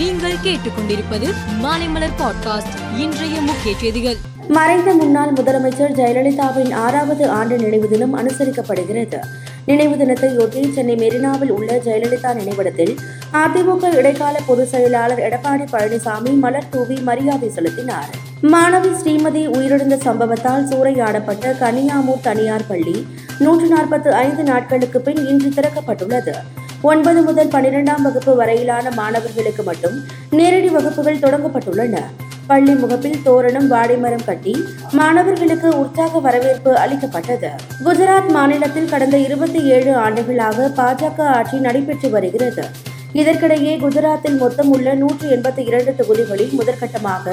நீங்கள் கேட்டுக்கொண்டிருப்பது மாலைமலர் பாட்காஸ்ட். இன்றைய முக்கிய செய்திகள். மறைந்த முன்னாள் முதலமைச்சர் ஜெயலலிதாவின் 6வது ஆண்டு நினைவு தினம் அனுசரிக்கப்படுகிறது. நினைவு தினத்தையொட்டி சென்னை மெரினாவில் உள்ள ஜெயலலிதா நினைவிடத்தில் அதிமுக இடைக்கால பொதுச் செயலாளர் எடப்பாடி பழனிசாமி மலர் தூவி மரியாதை செலுத்தினார். மாணவி ஸ்ரீமதி உயிரிழந்த சம்பவத்தால் சூறையாடப்பட்ட கனியாமூர் தனியார் பள்ளி 145 நாட்களுக்கு பின் இன்று திறக்கப்பட்டுள்ளது. 9 முதல் 12ஆம் வகுப்பு வரையிலான மாணவர்களுக்கு மட்டும் நேரடி வகுப்புகள் தொடங்கப்பட்டுள்ளன. பள்ளி முகப்பில் தோரணம், வாடைமரம் கட்டி மாணவர்களுக்கு உற்சாக வரவேற்பு அளிக்கப்பட்டது. குஜராத் மாநிலத்தில் கடந்த 27 ஆண்டுகளாக பாஜக ஆட்சி நடைபெற்று வருகிறது. இதற்கிடையே குஜராத்தில் மொத்தம் உள்ள 182 தொகுதிகளில் முதற்கட்டமாக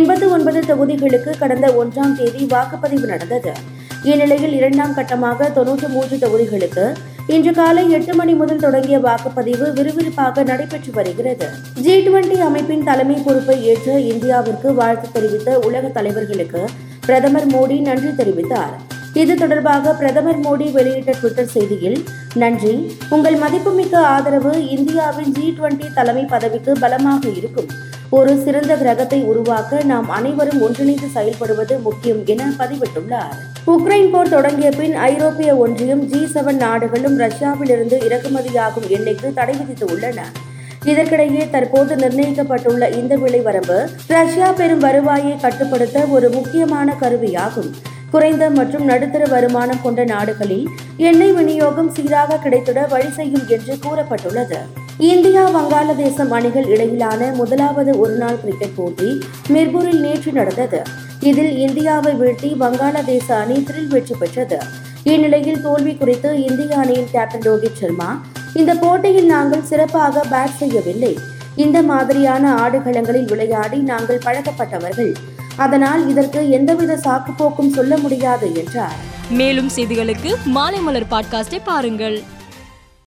89 தொகுதிகளுக்கு கடந்த 1ஆம் தேதி வாக்குப்பதிவு நடந்தது. இந்நிலையில் 2ஆம் கட்டமாக 93 தொகுதிகளுக்கு இன்று காலை 8 மணி முதல் தொடங்கிய வாக்குப்பதிவு விறுவிறுப்பாக நடைபெற்று வருகிறது. G20 அமைப்பின் தலைமை பொறுப்பை ஏற்று இந்தியாவிற்கு வாழ்த்து தெரிவித்த உலக தலைவர்களுக்கு பிரதமர் மோடி நன்றி தெரிவித்தார். இது தொடர்பாக பிரதமர் மோடி வெளியிட்ட ட்விட்டர் செய்தியில், நன்றி, உங்கள் மதிப்புமிக்க ஆதரவு இந்தியாவின் G20 தலைமை பதவிக்கு பலமாக இருக்கும். ஒரு சிறந்த கிரகத்தை உருவாக்க நாம் அனைவரும் ஒன்றிணைந்து செயல்படுவது முக்கியம் என பதிவிட்டுள்ளார். உக்ரைன் போர் தொடங்கிய பின் ஐரோப்பிய ஒன்றியம், G7 நாடுகளும் ரஷ்யாவிலிருந்து இறக்குமதியாகும் எண்ணெய்க்கு தடை விதித்து உள்ளன. இதற்கிடையே தற்போது நிர்ணயிக்கப்பட்டுள்ள இந்த விலை வரம்பு ரஷ்யா பெரும் வருவாயை கட்டுப்படுத்த ஒரு முக்கியமான கருவியாகும். குறைந்த மற்றும் நடுத்தர வருமானம் கொண்ட நாடுகளில் எண்ணெய் விநியோகம் சீராக கிடைத்திட வழி செய்யும் என்று கூறப்பட்டுள்ளது. இந்தியா வங்காளதேசம் அணிகள் இடையிலான முதலாவது ஒருநாள் கிரிக்கெட் போட்டி மிர்பூரில் நேற்று நடந்தது. இதில் இந்தியாவை வீழ்த்தி வங்காளதேச அணி த்ரில் வெற்றி பெற்றது. இந்நிலையில் தோல்வி குறித்து இந்திய அணியின் கேப்டன் ரோஹித் சர்மா, இந்த போட்டியில் நாங்கள் சிறப்பாக பேட் செய்யவில்லை. இந்த மாதிரியான ஆடுகளங்களில் விளையாடி நாங்கள் பழக்கப்பட்டவர்கள். அதனால் இதற்கு எந்தவித சாக்குப்போக்கும் சொல்ல முடியாது என்றார். மேலும் செய்திகளுக்கு மாலை மலர் பாட்காஸ்டை பாருங்கள்.